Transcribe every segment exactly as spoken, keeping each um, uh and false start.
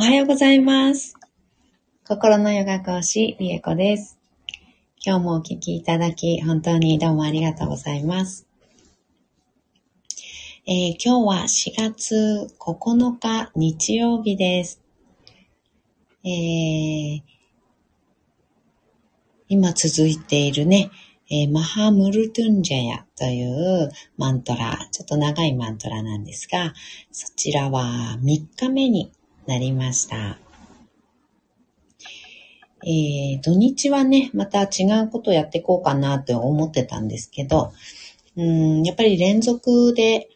おはようございます。心のヨガ講師、りえこです。今日もお聞きいただき、本当にどうもありがとうございます。えー、今日はしがつここのか日曜日です。えー、今続いているね、えー、マハムルトゥンジャヤというマントラ、ちょっと長いマントラなんですが、そちらはみっかめになりました。えー、土日はね、また違うことをやっていこうかなって思ってたんですけど、うーん、やっぱり連続で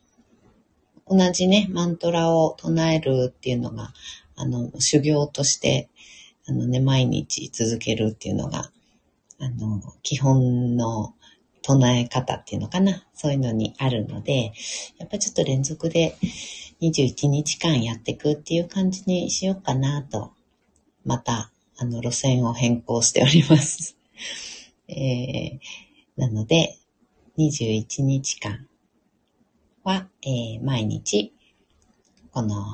同じね、マントラを唱えるっていうのが、あの、修行として、あのね、毎日続けるっていうのが、あの、基本の唱え方っていうのかな、そういうのにあるので、やっぱりちょっと連続でにじゅういちにちかんやっていくっていう感じにしようかなと、また、あの、路線を変更しております。えー、なので、にじゅういちにちかんは、えー、毎日、この、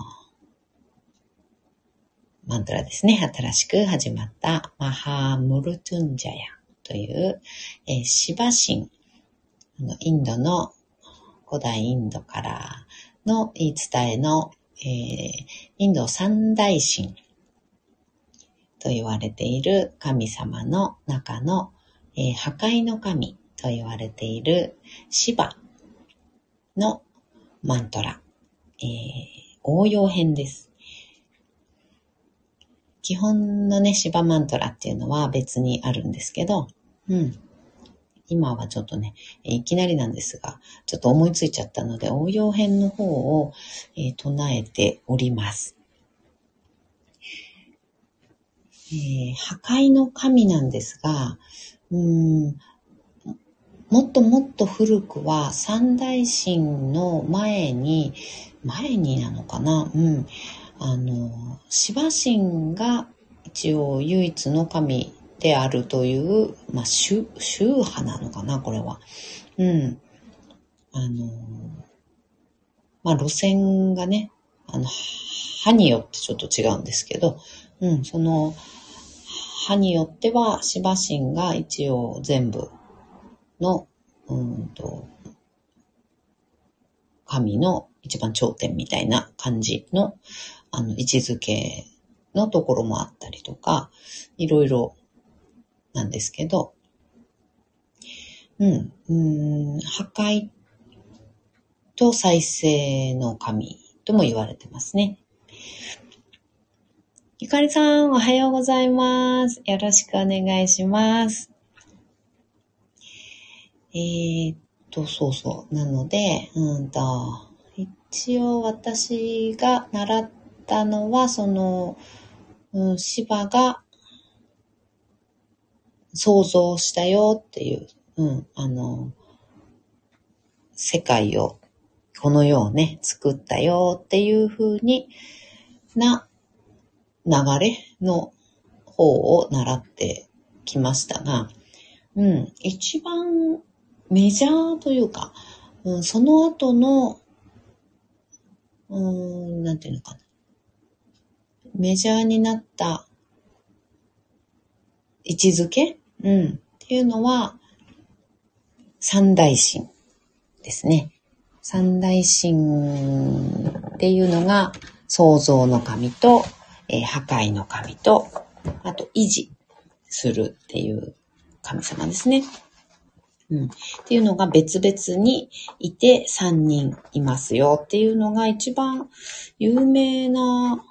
マントラですね、新しく始まった、マハームルトゥンジャヤという、えー、シバ神、インドの、古代インドから、の言い伝えの、えー、インド三大神と言われている神様の中の、えー、破壊の神と言われているシバのマントラ、えー、応用編です。基本のね、シバマントラっていうのは別にあるんですけど、うん。今はちょっとね、いきなりなんですが、ちょっと思いついちゃったので、応用編の方を、えー、唱えております、えー。破壊の神なんですが、うーん、もっともっと古くは三大神の前に、前になのかな、うん、あの、シバ神が一応唯一の神、であるという、まあ、宗派なのかな、これは。うん。あの、まあ、路線がね、あの、派によってちょっと違うんですけど、うん、その、派によっては、シバ神が一応全部の、うんと、神の一番頂点みたいな感じの、あの、位置づけのところもあったりとか、いろいろ、なんですけど、うん、うん、破壊と再生の神とも言われてますね。ゆかりさん、おはようございます。よろしくお願いします。えーっと、そうそう。なので、うんと、一応私が習ったのは、その、うん、シバが、想像したよっていう、うん、あの、世界を、この世をね、作ったよっていう風にな流れの方を習ってきましたが、うん、一番メジャーというか、うん、その後の、うん、なんていうのかな、メジャーになった位置づけ、うん、っていうのは、三大神ですね。三大神っていうのが、創造の神と、えー、破壊の神と、あと維持するっていう神様ですね。うん、っていうのが別々にいてさんにんいますよっていうのが一番有名な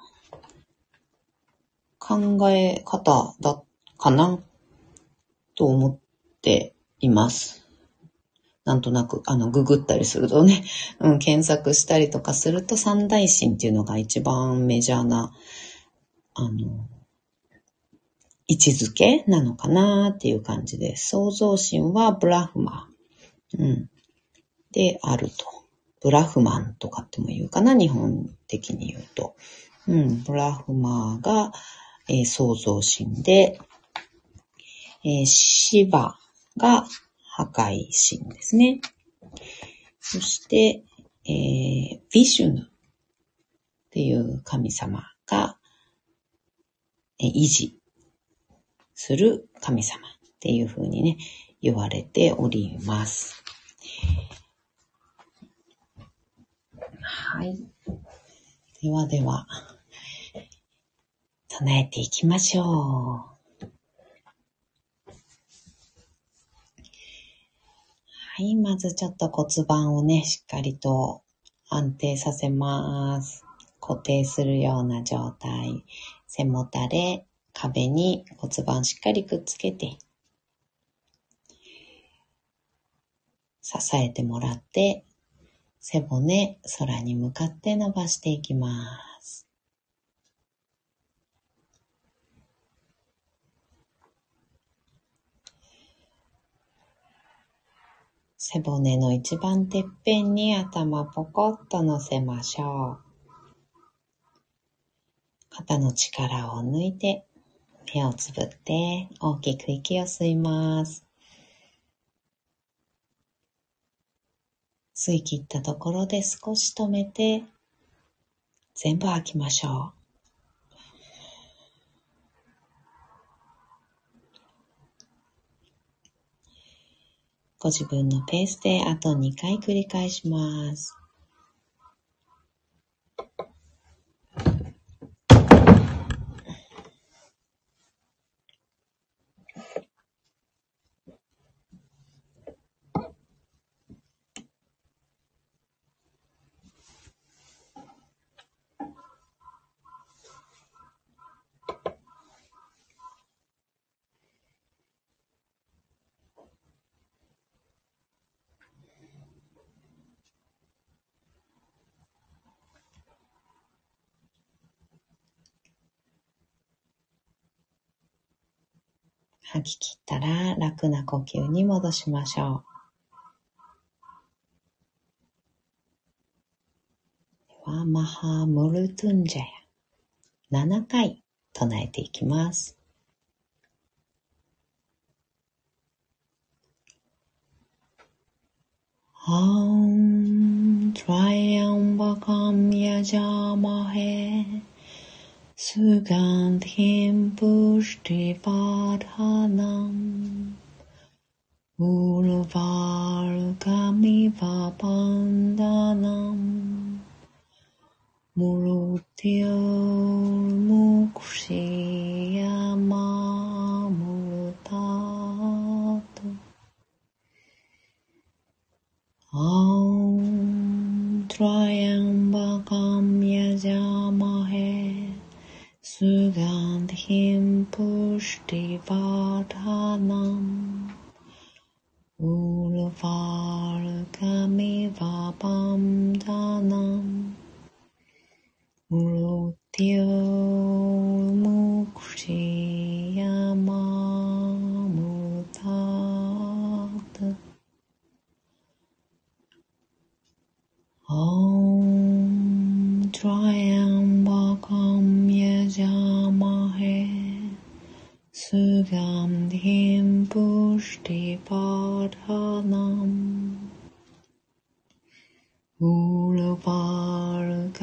考え方だったかなと思っています。なんとなく、あの、ググったりするとね、うん、検索したりとかすると三大神っていうのが一番メジャーな、あの、位置づけなのかなっていう感じで、創造神はブラフマン、うん、であると。ブラフマンとかっても言うかな、日本的に言うと。うん、ブラフマーが、えー、創造神で、えー、シバが破壊神ですね。そして、えー、ヴィシュヌっていう神様が、維持する神様っていう風にね、言われております。はい。ではでは、唱えていきましょう。はい、まずちょっと骨盤をね、しっかりと安定させます。固定するような状態。背もたれ、壁に骨盤しっかりくっつけて、支えてもらって、背骨、空に向かって伸ばしていきます。背骨の一番てっぺんに頭ポコッと乗せましょう。肩の力を抜いて、目をつぶって大きく息を吸います。吸い切ったところで少し止めて、全部吐きましょう。ご自分のペースであとにかい繰り返します。吐き切ったら楽な呼吸に戻しましょう。ではマハムルトゥンジャヤななかい唱えていきます。アントライアンバカムヤジャマヘSugandhim Pushtipadhanam Urvarukamiva Bandhanam Murutyormukshiyamamurutatu Aum Trayambakam Yajamahe Sugandhim Pushtivardhanam Urvarukamiva Bandhanam Mrutyormukshiyamamurutatu Om Trayambakam Yajamahe Sugandhim Pushtipadhanam Urvarukamiva Bandhanam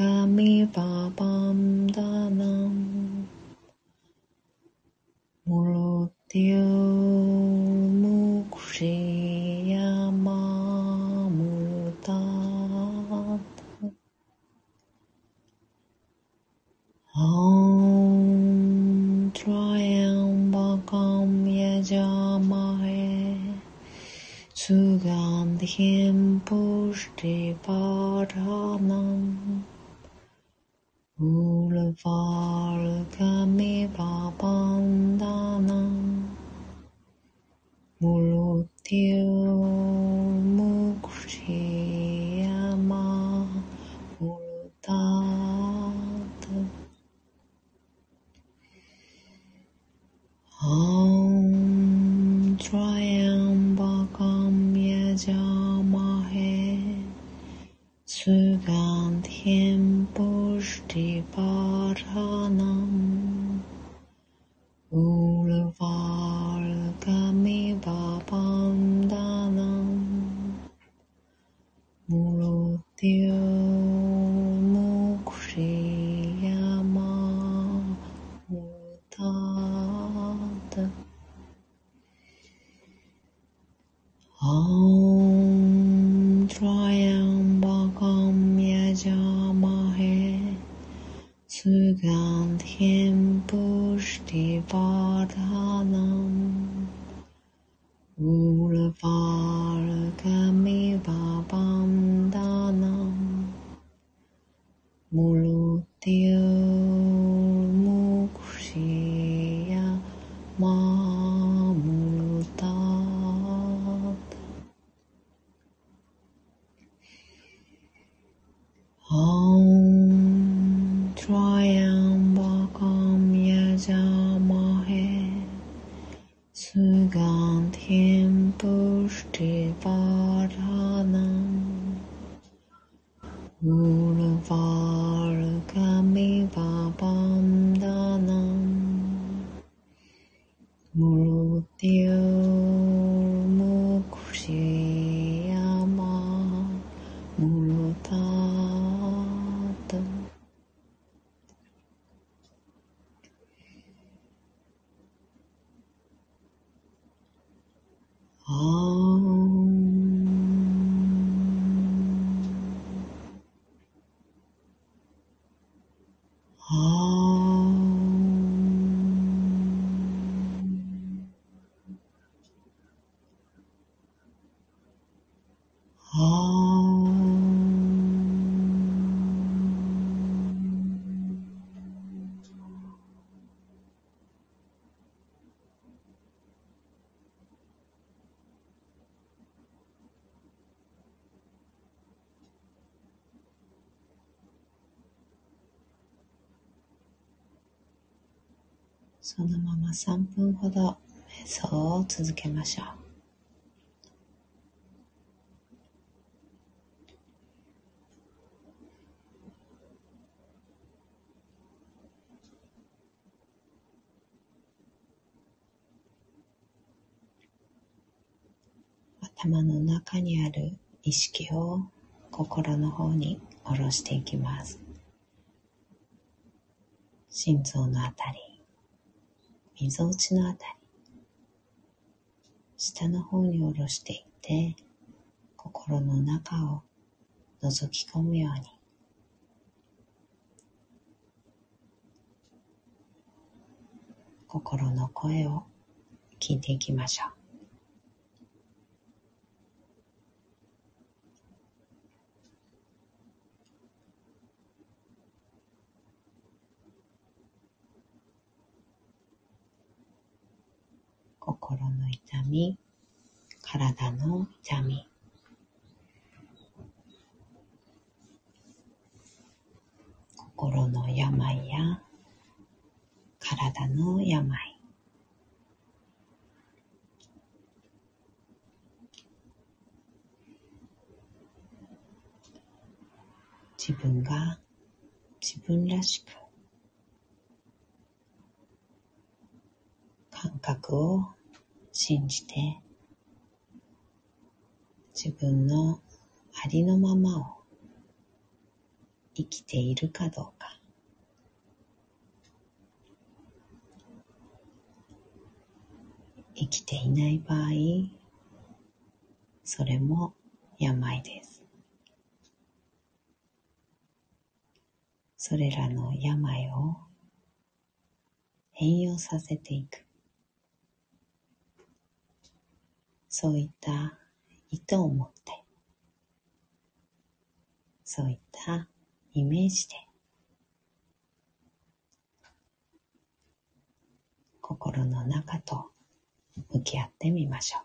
Mrutyormukshiyamamurutatu Om Trayambakam Yajamahe Sugandhim Pushtivardhanam Urvarukamiva Bandhanam Mrutyormukshiyamamurutatu Om Trayambakam Yajamahe Sugandhim Pushtivardhanam Urvarukamiva Bandhanam Mrutyormukshiyamamurutatu Sugandhim Pushtivardhanam Ulavargamiva Bandhanam Mulutyomukshiya Mamulutat Aum Triambakam yajamahe Sugandhim pushtivardhanam Ulavargamiva bandhanam Mulutyomukshiya mamulutatそのままさんぷんほど瞑想を続けましょう。頭の中にある意識を心の方に下ろしていきます。心臓のあたり、みぞおちのあたり、下の方に下ろしていって、心の中を覗き込むように。心の声を聞いていきましょう。心の痛み、体の痛み、心の病や体の病、自分が自分らしく感覚を信じて、自分のありのままを生きているかどうか、生きていない場合、それも病です。それらの病を変容させていく。そういった意図を持って、そういったイメージで、心の中と向き合ってみましょう。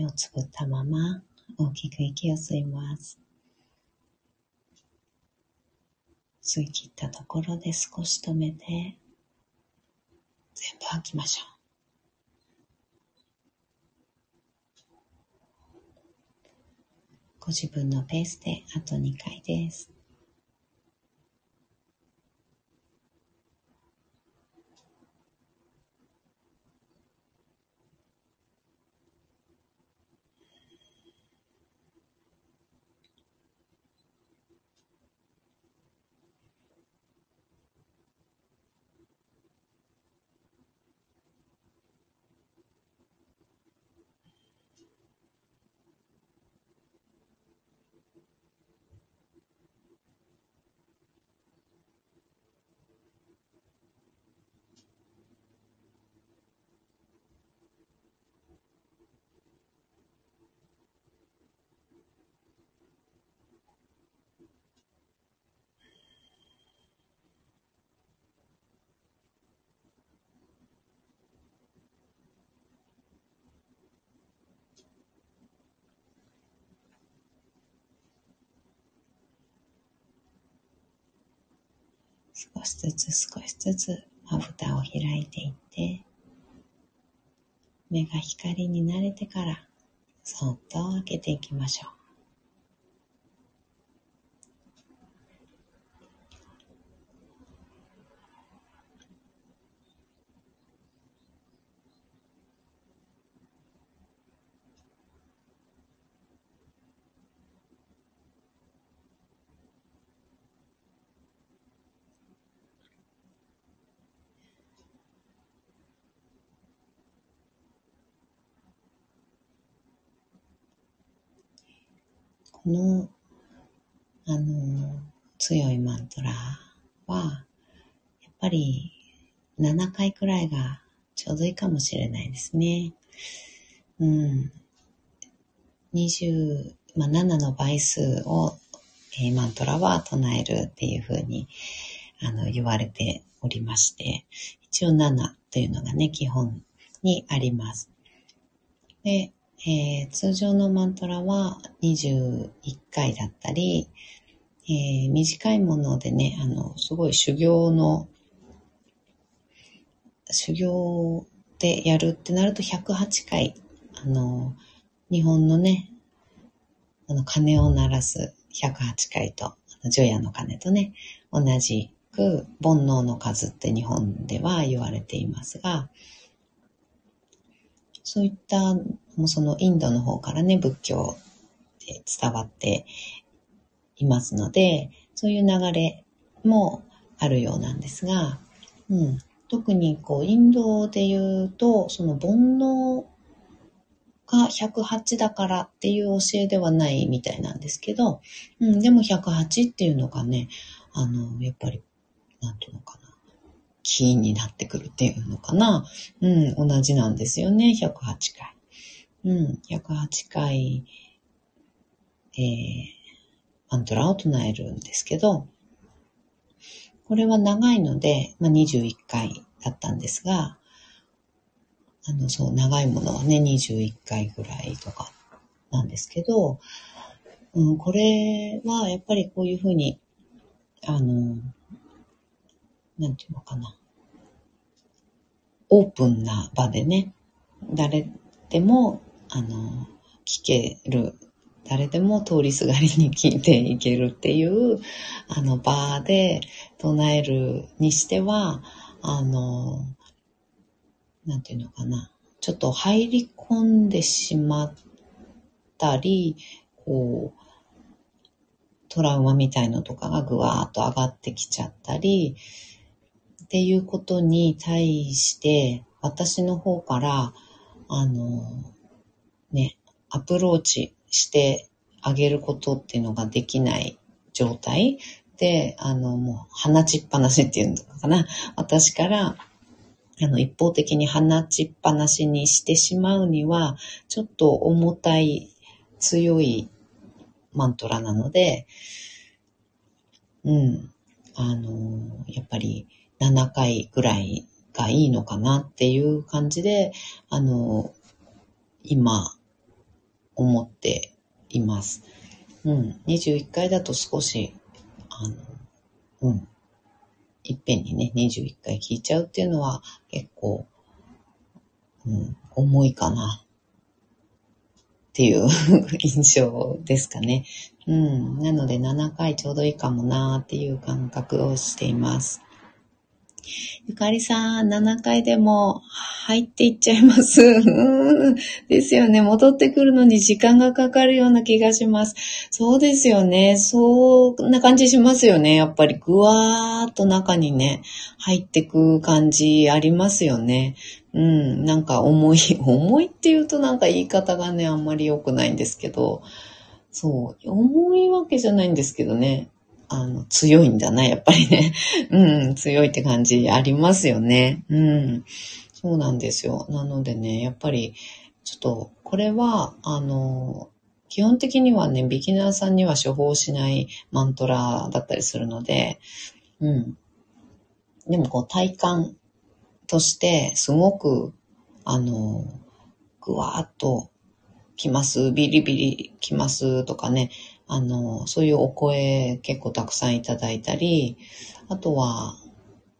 目をつぶったまま大きく息を吸います。吸い切ったところで少し止めて全部吐きましょう。ご自分のペースであとにかいです。少しずつ少しずつまぶたを開いていって、目が光に慣れてからそっと開けていきましょう。この、あの強いマントラはやっぱりななかいくらいがちょうどいいかもしれないですね。うん、にじゅう、まあ、ななの倍数を、えー、マントラは唱えるっていうふうにあの言われておりまして、一応ななというのがね基本にあります。でえー、通常のマントラはにじゅういっかいだったり、えー、短いものでね、あの、すごい修行の、修行でやるってなるとひゃくはちかい、あの、日本のね、あの、鐘を鳴らすひゃくはちかいと、除夜の鐘とね、同じく煩悩の数って日本では言われていますが、そういった、もうそのインドの方からね、仏教で伝わっていますので、そういう流れもあるようなんですが、うん、特にこう、インドで言うと、その煩悩がひゃくはちだからっていう教えではないみたいなんですけど、うん、でもひゃくはちっていうのがね、あの、やっぱり、なんていうのかな。キーになってくるっていうのかな、うん、同じなんですよね、ひゃくはちかい、うん、ひゃくはちかい、えー、マントラを唱えるんですけど、これは長いので、まあ、にじゅういっかいだったんですが、あの、そう、長いものはね、にじゅういっかいぐらいとかなんですけど、うん、これはやっぱりこういうふうに、あの、なんていうのかな、オープンな場でね、誰でもあの聞ける、誰でも通りすがりに聞いていけるっていうあの場で唱えるにしては、あのなんていうのかな、ちょっと入り込んでしまったり、こうトラウマみたいのとかがぐわーっと上がってきちゃったり。っていうことに対して、私の方から、あの、ね、アプローチしてあげることっていうのができない状態で、あの、もう放ちっぱなしっていうのかな。私から、あの、一方的に放ちっぱなしにしてしまうには、ちょっと重たい、強いマントラなので、うん、あの、やっぱり、ななかいぐらいがいいのかなっていう感じで、あの、今、思っています。うん、にじゅういっかいだと少し、あの、うん、いっぺんにね、にじゅういっかい聞いちゃうっていうのは結構、うん、重いかなっていう印象ですかね。うん、なのでななかいちょうどいいかもなーっていう感覚をしています。ゆかりさん、ななかいでも入っていっちゃいます。ですよね。戻ってくるのに時間がかかるような気がします。そうですよね。そんな感じしますよね。やっぱりぐわーっと中にね、入ってく感じありますよね。うん。なんか重い。重いって言うとなんか言い方がね、あんまり良くないんですけど。そう。重いわけじゃないんですけどね。あの、強いんだな、やっぱりね。うん、強いって感じありますよね。うん。そうなんですよ。なのでね、やっぱり、ちょっと、これは、あの、基本的にはね、ビギナーさんには処方しないマントラだったりするので、うん。でも、こう、体感として、すごく、あの、ぐわーっと、きます、ビリビリきますとかね、あの、そういうお声結構たくさんいただいたり、あとは、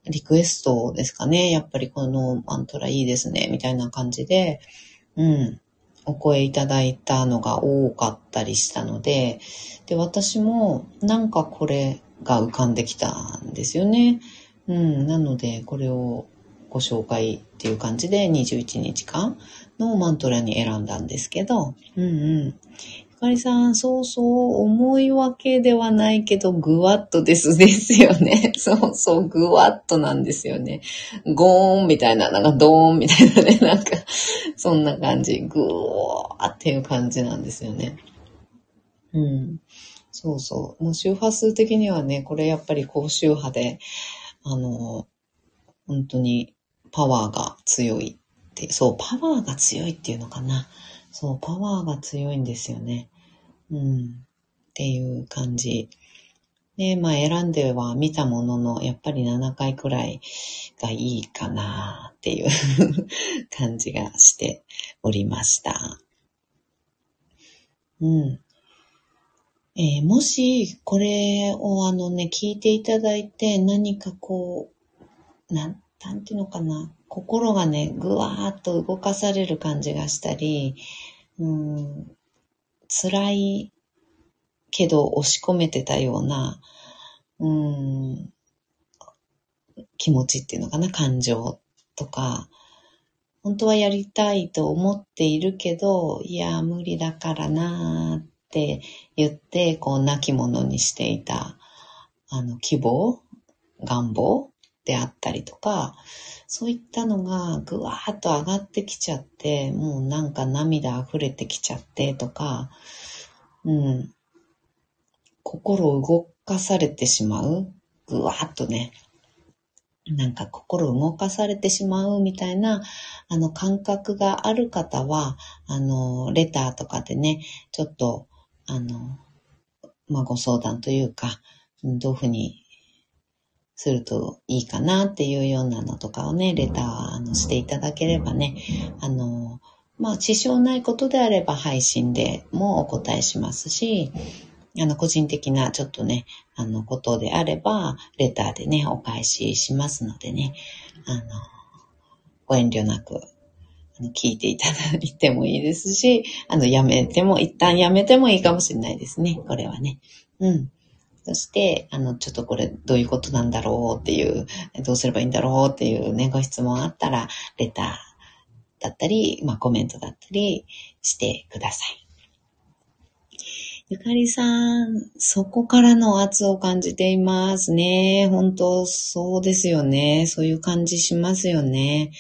リクエストですかね。やっぱりこのマントラいいですね、みたいな感じで、うん、お声いただいたのが多かったりしたので、で、私もなんかこれが浮かんできたんですよね。うん、なので、これをご紹介っていう感じでにじゅういちにちかんのマントラに選んだんですけど、うんうん。ゆかりさん、そうそう、重いわけではないけど、ぐわっとです、ですよね。そうそう、ぐわっとなんですよね。ゴーンみたいな、なんかドーンみたいなね、なんか、そんな感じ、ぐーっていう感じなんですよね。うん。そうそう。もう周波数的にはね、これやっぱり高周波で、あの、本当にパワーが強いって、そう、パワーが強いっていうのかな。そう、パワーが強いんですよね。うん。っていう感じ。で、まあ選んでは見たものの、やっぱりななかいくらいがいいかなっていう感じがしておりました。うん。えー、もし、これをあのね、聞いていただいて、何かこう、なん、なんていうのかな。心がね、ぐわーっと動かされる感じがしたり、うん、辛いけど押し込めてたような、うん、気持ちっていうのかな、感情とか、本当はやりたいと思っているけど、いや、無理だからなーって言って、こう、泣き者にしていた、あの、希望、願望であったりとか、そういったのがぐわーっと上がってきちゃって、もうなんか涙溢れてきちゃってとか、うん、心を動かされてしまう、ぐわーっとね、なんか心を動かされてしまうみたいな、あの感覚がある方は、あの、レターとかでね、ちょっと、あの、まあ、ご相談というか、どういうふうに、するといいかなっていうようなのとかをね、レターあのしていただければね、あの、まあ、支障ないことであれば配信でもお答えしますし、あの、個人的なちょっとね、あの、ことであれば、レターでね、お返ししますのでね、あの、ご遠慮なく、あの、聞いていただいてもいいですし、あの、やめても、一旦やめてもいいかもしれないですね、これはね。うん。そして、あの、ちょっとこれどういうことなんだろうっていう、どうすればいいんだろうっていうね、ご質問あったら、レターだったり、まあコメントだったりしてください。ゆかりさん、そこからの圧を感じていますね。本当そうですよね。そういう感じしますよね。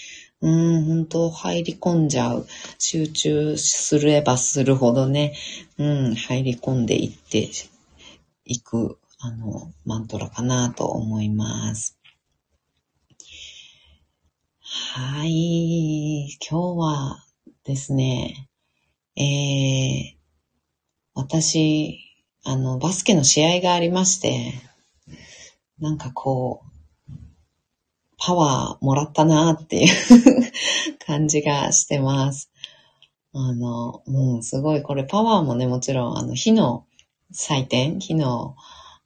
うん、本当入り込んじゃう。集中すればするほどね、うん、入り込んでいって、いく、あの、マントラかなと思います。はい。今日はですね、えー、私、あの、バスケの試合がありまして、なんかこう、パワーもらったなっていう感じがしてます。あの、うん、すごい、これパワーもね、もちろん、あの、火の祭典、火の、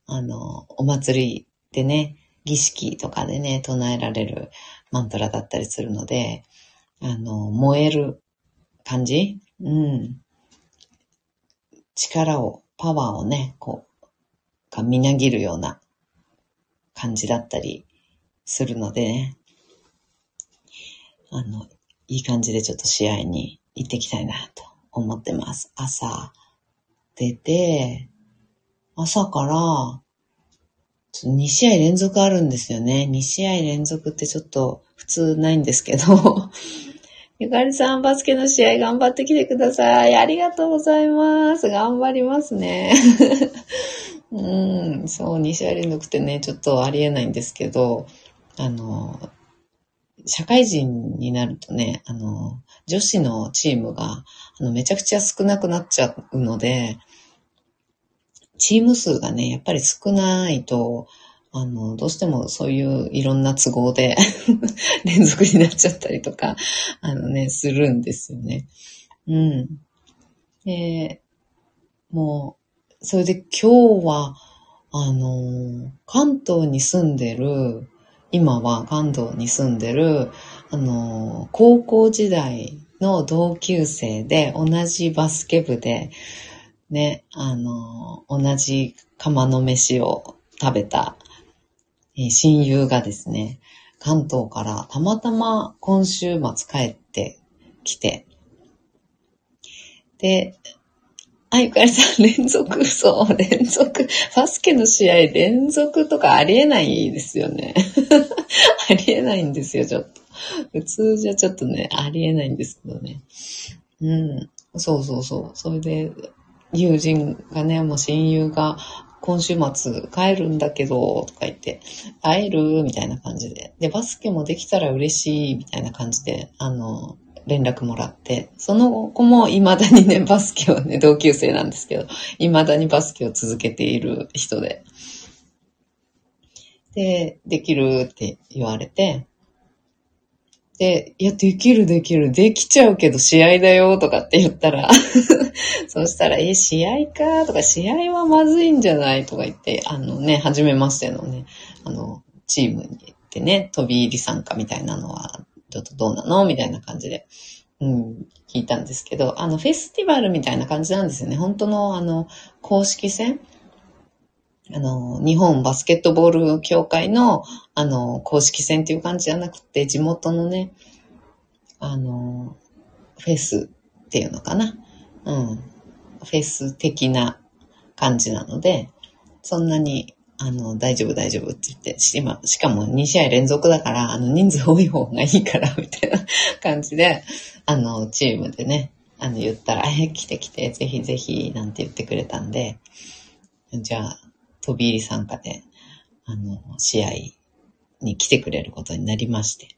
あの、お祭りでね、儀式とかでね、唱えられるマントラだったりするので、あの、燃える感じ、うん。力を、パワーをね、こう、がみなぎるような感じだったりするのでね、あの、いい感じでちょっと試合に行ってきたいなと思ってます。朝出て、朝から、に試合連続あるんですよね。に試合連続ってちょっと普通ないんですけど。ゆかりさん、バスケの試合頑張ってきてください。ありがとうございます。頑張りますね。うん、そう、に試合連続ってね、ちょっとありえないんですけど、あの、社会人になるとね、あの、女子のチームがあのめちゃくちゃ少なくなっちゃうので、チーム数がね、やっぱり少ないと、あの、どうしてもそういういろんな都合で連続になっちゃったりとか、あのね、するんですよね。うん。で、もう、それで今日は、あの、関東に住んでる、今は関東に住んでる、あの、高校時代の同級生で、同じバスケ部で、ね、あの、同じ釜の飯を食べた、えー、親友がですね、関東からたまたま今週末帰ってきて、で、あ、ゆかりさん連続、そう、連続、バスケの試合連続とかありえないですよね。ありえないんですよ、ちょっと。普通じゃちょっとね、ありえないんですけどね。うん、そうそうそう、それで、友人がね、もう親友が今週末帰るんだけど、とか言って、会えるみたいな感じで。で、バスケもできたら嬉しいみたいな感じで、あの、連絡もらって、その子も未だにね、バスケをね、同級生なんですけど、未だにバスケを続けている人で。で、できるって言われて、で、いや、できるできる、できちゃうけど試合だよとかって言ったら、そうしたら、え、試合かとか、試合はまずいんじゃないとか言って、あのね、初めましてのね、あの、チームに行ってね、飛び入り参加みたいなのは、ちょっとどうなのみたいな感じで、うん、聞いたんですけど、あの、フェスティバルみたいな感じなんですよね。本当の、あの、公式戦あの、日本バスケットボール協会の、あの、公式戦っていう感じじゃなくて、地元のね、あの、フェスっていうのかな。うん。フェス的な感じなので、そんなに、あの、大丈夫大丈夫って言って、今、しかもに試合連続だから、あの、人数多い方がいいから、みたいな感じで、あの、チームでね、あの、言ったら、え、来て来て、ぜひぜひ、なんて言ってくれたんで、じゃあ、飛び入り参加で、あの、試合に来てくれることになりまして。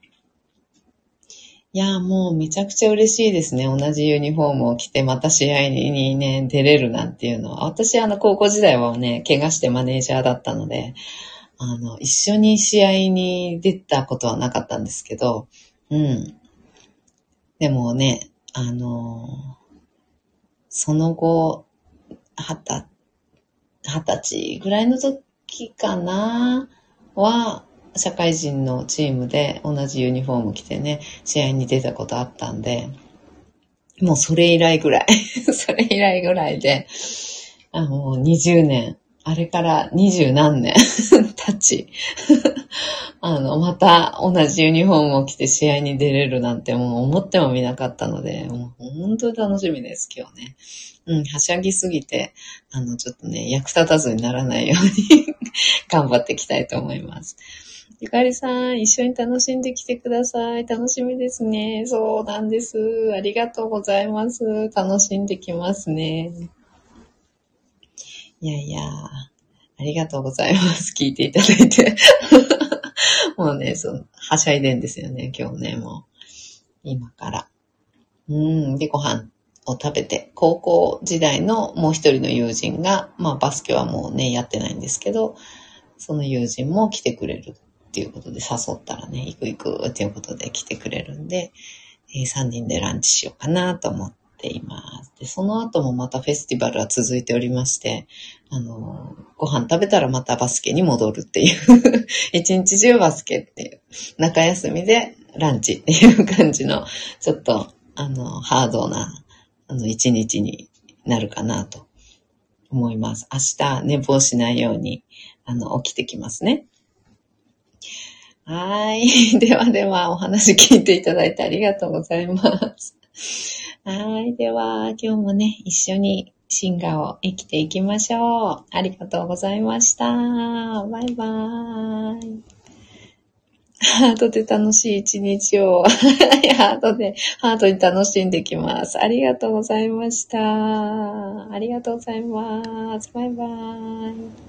いやー、もうめちゃくちゃ嬉しいですね。同じユニフォームを着てまた試合にね、出れるなんていうのは。私、あの、高校時代はね、怪我してマネージャーだったので、あの、一緒に試合に出たことはなかったんですけど、うん。でもね、あのー、その後、はた、二十歳ぐらいの時かなは、社会人のチームで同じユニフォーム着てね、試合に出たことあったんで、もうそれ以来ぐらい、それ以来ぐらいで、あの、にじゅうねん、あれからにじゅうなんねん経ち、あの、また同じユニフォームを着て試合に出れるなんてもう思ってもみなかったので、もう本当に楽しみです、今日ね。うん、はしゃぎすぎて、あの、ちょっとね、役立たずにならないように頑張っていきたいと思います。ゆかりさん、一緒に楽しんできてください。楽しみですね。そうなんです。ありがとうございます。楽しんできますね。いやいや、ありがとうございます。聞いていただいて。もうね、その、はしゃいでんですよね、今日ね、もう。今から。うん、で、ご飯を食べて、高校時代のもう一人の友人が、まあバスケはもうね、やってないんですけど、その友人も来てくれるっていうことで誘ったらね、行く行くっていうことで来てくれるんで、えー、さんにんでランチしようかなと思ってています。で、その後もまたフェスティバルは続いておりまして、あの、ご飯食べたらまたバスケに戻るっていう、一日中バスケっていう、中休みでランチっていう感じの、ちょっと、あの、ハードな、あの、一日になるかなと思います。明日寝坊しないように、あの、起きてきますね。はい。ではでは、お話聞いていただいてありがとうございます。はい。では、今日もね、一緒にシンガーを生きていきましょう。ありがとうございました。バイバーイ。ハートで楽しい一日を、ハートで、ハートに楽しんできます。ありがとうございました。ありがとうございます。バイバーイ。